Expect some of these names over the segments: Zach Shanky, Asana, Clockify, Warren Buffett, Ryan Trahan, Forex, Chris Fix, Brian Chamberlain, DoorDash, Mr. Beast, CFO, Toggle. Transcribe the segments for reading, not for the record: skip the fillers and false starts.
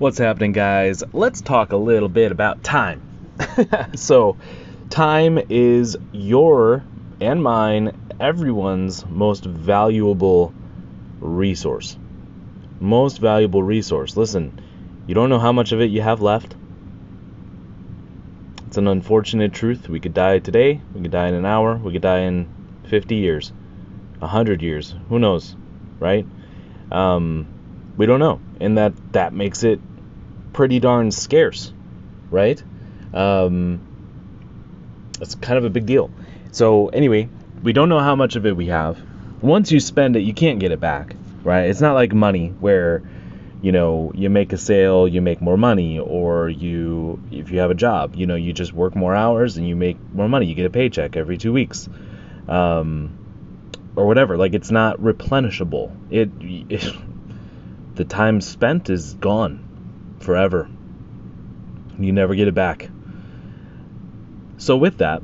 What's happening, guys? Let's talk a little bit about time. So, time is your and mine, everyone's most valuable resource. Most valuable resource. Listen, you don't know how much of it you have left. It's an unfortunate truth. We could die today, we could die in an hour, we could die in 50 years, 100 years, who knows, right? We don't know, and that makes it pretty darn scarce, right? That's kind of a big deal. So anyway, we don't know how much of it we have. Once you spend it, you can't get it back, right? It's not like money where, you know, you make a sale, you make more money, or if you have a job, you know, you just work more hours and you make more money. You get a paycheck every 2 weeks, or whatever. Like, it's not replenishable. The time spent is gone forever. You never get it back. So with that,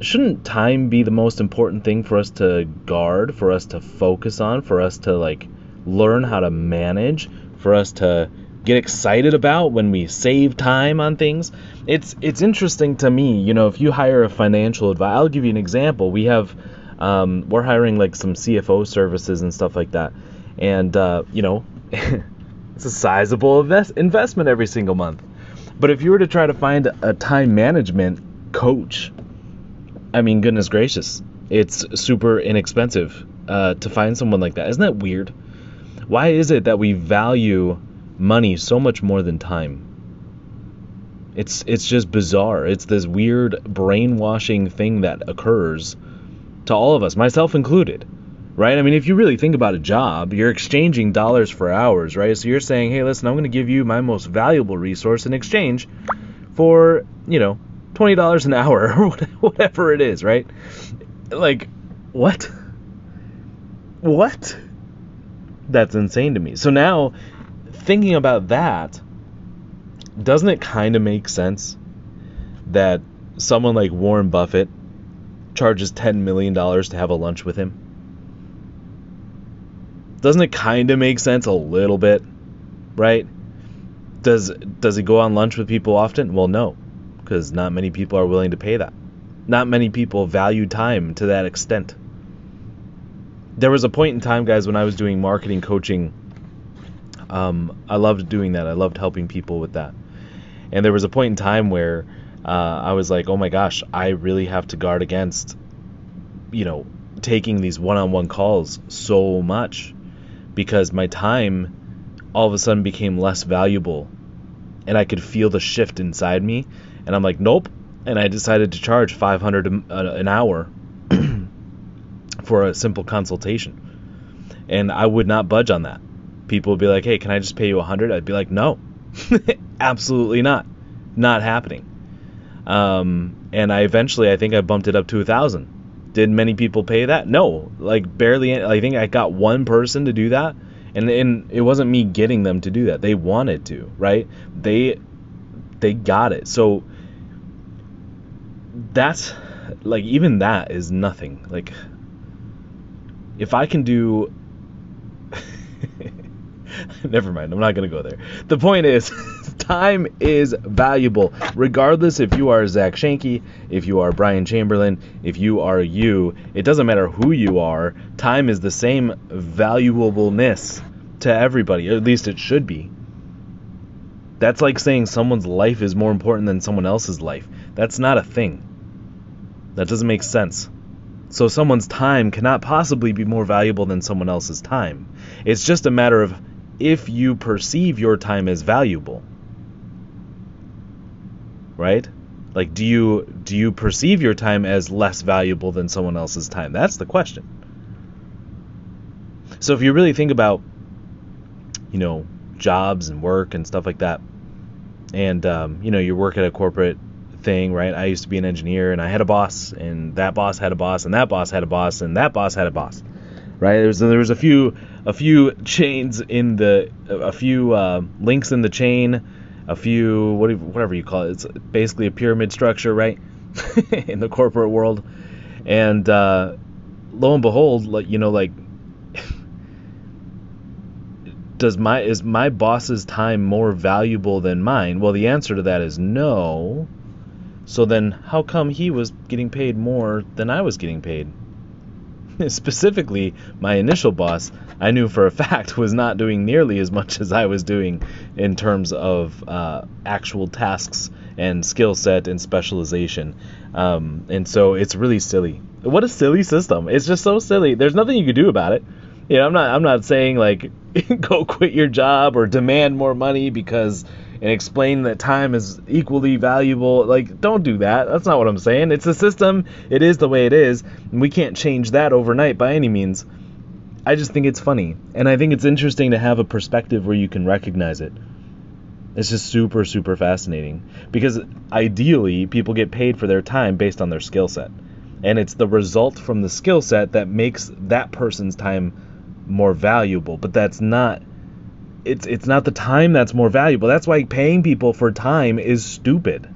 shouldn't time be the most important thing for us to guard, for us to focus on, for us to like learn how to manage, for us to get excited about when we save time on things? It's interesting to me, you know, if you hire a financial advisor, I'll give you an example. We have, we're hiring like some CFO services and stuff like that. And, you know, it's a sizable investment every single month. But if you were to try to find a time management coach, I mean, goodness gracious, it's super inexpensive to find someone like that. Isn't that weird? Why is it that we value money so much more than time? It's just bizarre. It's this weird brainwashing thing that occurs to all of us, myself included, right? I mean, if you really think about a job, you're exchanging dollars for hours, right? So you're saying, hey, listen, I'm going to give you my most valuable resource in exchange for, you know, $20 an hour or whatever it is, right? Like, what? What? That's insane to me. So now, thinking about that, doesn't it kind of make sense that someone like Warren Buffett charges $10 million to have a lunch with him? Doesn't it kind of make sense a little bit, right? Does he go on lunch with people often? Well, no, because not many people are willing to pay that. Not many people value time to that extent. There was a point in time, guys, when I was doing marketing coaching. I loved doing that. I loved helping people with that. And there was a point in time where I was like, oh my gosh, I really have to guard against, you know, taking these one-on-one calls so much, because my time all of a sudden became less valuable, and I could feel the shift inside me, and I'm like, nope. And I decided to charge $500 an hour for a simple consultation, and I would not budge on that. People would be like, hey, can I just pay you $100? I'd be like, no, absolutely not happening. And I bumped it up to $1,000. Did many people pay that? No, like barely. I think I got one person to do that, and it wasn't me getting them to do that. They wanted to, right? They got it. So that's like, even that is nothing. Like, if I can do, never mind, I'm not going to go there. The point is, time is valuable, regardless if you are Zach Shanky, if you are Brian Chamberlain, if you are you. It doesn't matter who you are. Time is the same valuableness to everybody, or at least it should be. That's like saying someone's life is more important than someone else's life. That's not a thing. That doesn't make sense. So someone's time cannot possibly be more valuable than someone else's time. It's just a matter of if you perceive your time as valuable, right? Like, do you perceive your time as less valuable than someone else's time? That's the question. So if you really think about, you know, jobs and work and stuff like that, and, you know, you work at a corporate thing, right? I used to be an engineer, and I had a boss, and that boss had a boss, and that boss had a boss, and that boss had a boss, right? There was a few chains in the, links in the chain, a few, whatever you call it. It's basically a pyramid structure, right? In the corporate world. And lo and behold, like, you know, like is my boss's time more valuable than mine? Well, the answer to that is no. So then how come he was getting paid more than I was getting paid? Specifically, my initial boss, I knew for a fact, was not doing nearly as much as I was doing in terms of actual tasks and skill set and specialization. And so it's really silly. What a silly system. It's just so silly. There's nothing you can do about it. You know, I'm not saying, like, go quit your job or demand more money because, and explain that time is equally valuable. Like, don't do that. That's not what I'm saying. It's a system. It is the way it is. And we can't change that overnight by any means. I just think it's funny. And I think it's interesting to have a perspective where you can recognize it. It's just super, super fascinating. Because ideally, people get paid for their time based on their skill set. And it's the result from the skill set that makes that person's time more valuable. But that's not, it's not the time that's more valuable. That's why paying people for time is stupid.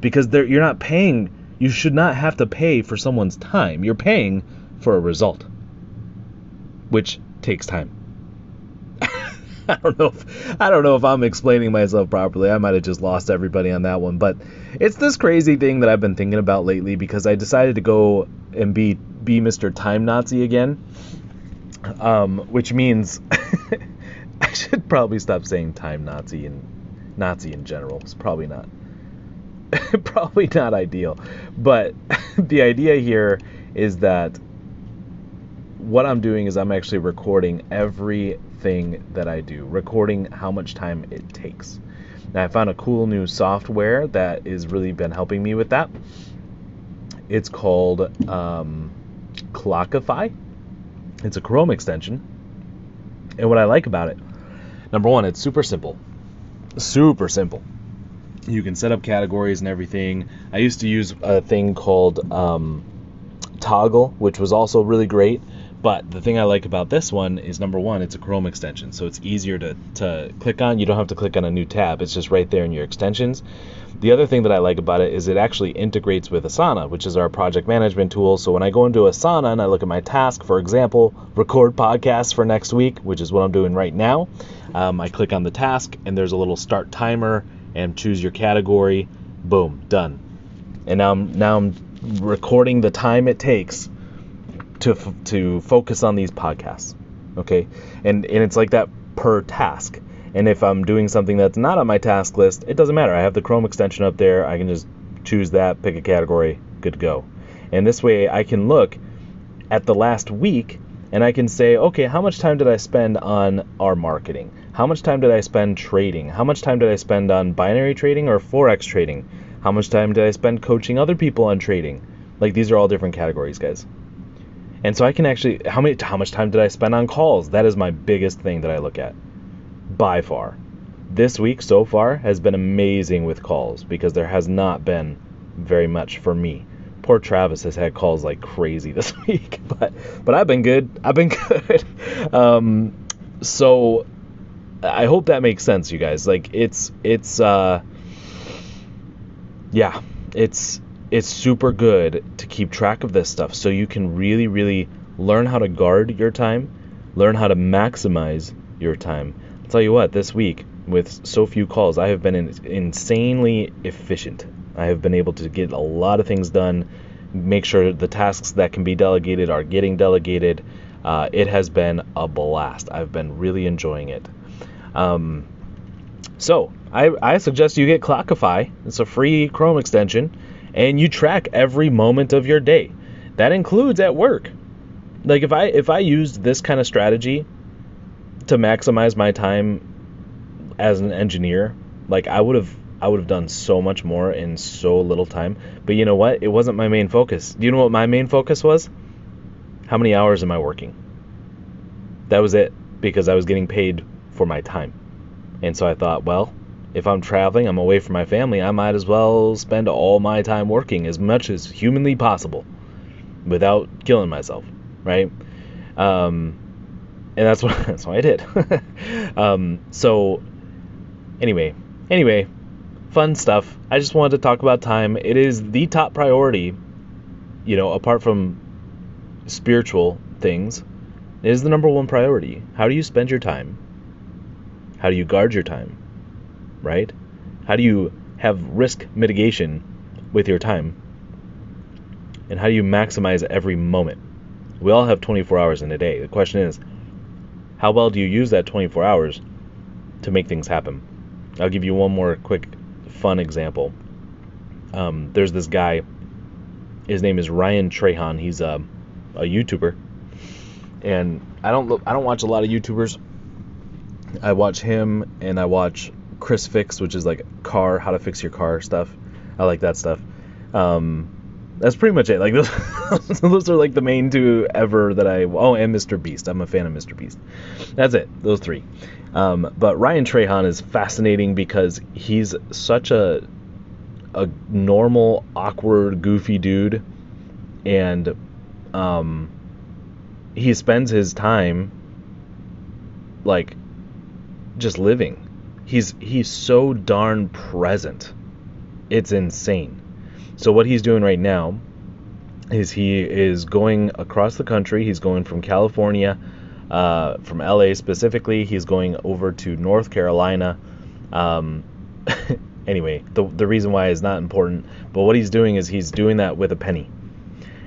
Because you're not paying, you should not have to pay for someone's time. You're paying for a result, which takes time. I don't know if I'm explaining myself properly. I might have just lost everybody on that one. But it's this crazy thing that I've been thinking about lately because I decided to go and be Mr. Time Nazi again. Which means I should probably stop saying Time Nazi and Nazi in general. It's probably not ideal. But the idea here is that what I'm doing is I'm actually recording everything that I do, recording how much time it takes. Now, I found a cool new software that has really been helping me with that. It's called Clockify. It's a Chrome extension. And what I like about it, number one, it's super simple. Super simple. You can set up categories and everything. I used to use a thing called Toggle, which was also really great. But the thing I like about this one is, number one, it's a Chrome extension, so it's easier to click on. You don't have to click on a new tab. It's just right there in your extensions. The other thing that I like about it is it actually integrates with Asana, which is our project management tool. So when I go into Asana and I look at my task, for example, record podcasts for next week, which is what I'm doing right now, I click on the task, and there's a little start timer, and choose your category. Boom, done. And now I'm recording the time it takes to focus on these podcasts, okay? And it's like that per task. And if I'm doing something that's not on my task list, it doesn't matter. I have the Chrome extension up there. I can just choose that, pick a category, good to go. And this way I can look at the last week and I can say, okay, how much time did I spend on our marketing? How much time did I spend trading? How much time did I spend on binary trading or Forex trading? How much time did I spend coaching other people on trading? Like, these are all different categories, guys. And so I can actually, how much time did I spend on calls? That is my biggest thing that I look at, by far. This week so far has been amazing with calls because there has not been very much for me. Poor Travis has had calls like crazy this week, but I've been good. I've been good. So I hope that makes sense, you guys. Like, it's super good to keep track of this stuff so you can really, really learn how to guard your time, learn how to maximize your time. I'll tell you what, this week, with so few calls, I have been insanely efficient. I have been able to get a lot of things done, make sure the tasks that can be delegated are getting delegated. It has been a blast. I've been really enjoying it. So I suggest you get Clockify. It's a free Chrome extension. And you track every moment of your day. That includes at work. Like, if I used this kind of strategy to maximize my time as an engineer, like, I would have done so much more in so little time. But you know what? It wasn't my main focus. Do you know what my main focus was? How many hours am I working? That was it, because I was getting paid for my time. And so I thought, well, if I'm traveling, I'm away from my family, I might as well spend all my time working as much as humanly possible without killing myself, right? And that's what I did. So anyway, fun stuff. I just wanted to talk about time. It is the top priority, you know, apart from spiritual things. It is the number one priority. How do you spend your time? How do you guard your time, right? How do you have risk mitigation with your time? And how do you maximize every moment? We all have 24 hours in a day. The question is, how well do you use that 24 hours to make things happen? I'll give you one more quick fun example. There's this guy. His name is Ryan Trahan. He's a YouTuber, and I don't watch a lot of YouTubers. I watch him, and I watch Chris Fix, which is like car, how to fix your car stuff. I like that stuff. That's pretty much it. Like those are like the main two ever that I... Oh, and Mr. Beast. I'm a fan of Mr. Beast. That's it. Those three. But Ryan Trahan is fascinating because he's such a normal, awkward, goofy dude, and he spends his time like just living. He's so darn present. It's insane. So what he's doing right now is he is going across the country. He's going from California, from LA specifically. He's going over to North Carolina. Anyway, the reason why is not important. But what he's doing is he's doing that with a penny.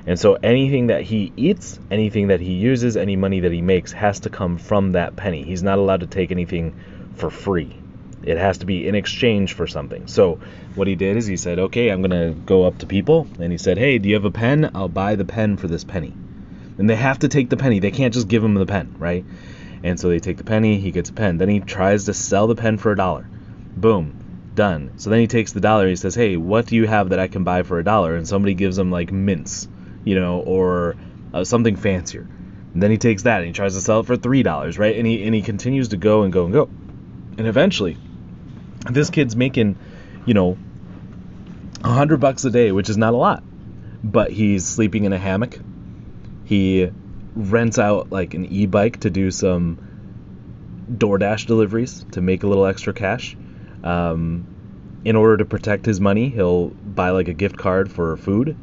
And so anything that he eats, anything that he uses, any money that he makes has to come from that penny. He's not allowed to take anything for free. It has to be in exchange for something. So what he did is he said, okay, I'm going to go up to people. And he said, hey, do you have a pen? I'll buy the pen for this penny. And they have to take the penny. They can't just give him the pen, right? And so they take the penny. He gets a pen. Then he tries to sell the pen for $1. Boom. Done. So then he takes the $1. He says, hey, what do you have that I can buy for $1? And somebody gives him like mints, or something fancier. And then he takes that and he tries to sell it for $3, right? And he continues to go and go and go. And eventually, this kid's making, $100 a day, which is not a lot, but he's sleeping in a hammock. He rents out like an e-bike to do some DoorDash deliveries to make a little extra cash. In order to protect his money, he'll buy like a gift card for food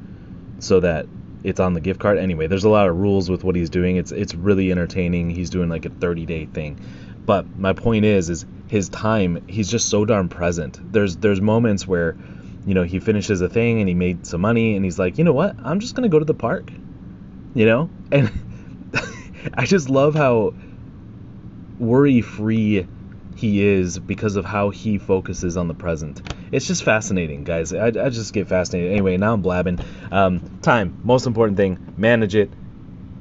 so that it's on the gift card. Anyway, there's a lot of rules with what he's doing. It's really entertaining. He's doing like a 30-day thing. But my point is his time, he's just so darn present. There's moments where, he finishes a thing and he made some money and he's like, you know what? I'm just going to go to the park, And I just love how worry-free he is because of how he focuses on the present. It's just fascinating, guys. I just get fascinated. Anyway, now I'm blabbing. Time, most important thing, manage it.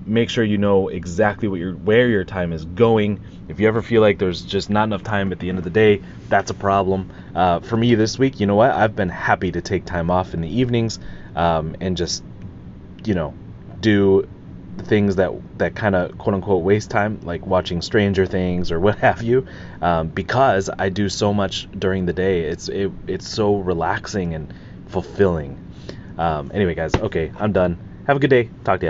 Make sure you know exactly where your time is going. If you ever feel like there's just not enough time at the end of the day, that's a problem. For me this week, I've been happy to take time off in the evenings and just, do things that kind of quote-unquote waste time, like watching Stranger Things or what have you, because I do so much during the day. It's so relaxing and fulfilling. Anyway, guys, okay, I'm done. Have a good day. Talk to you.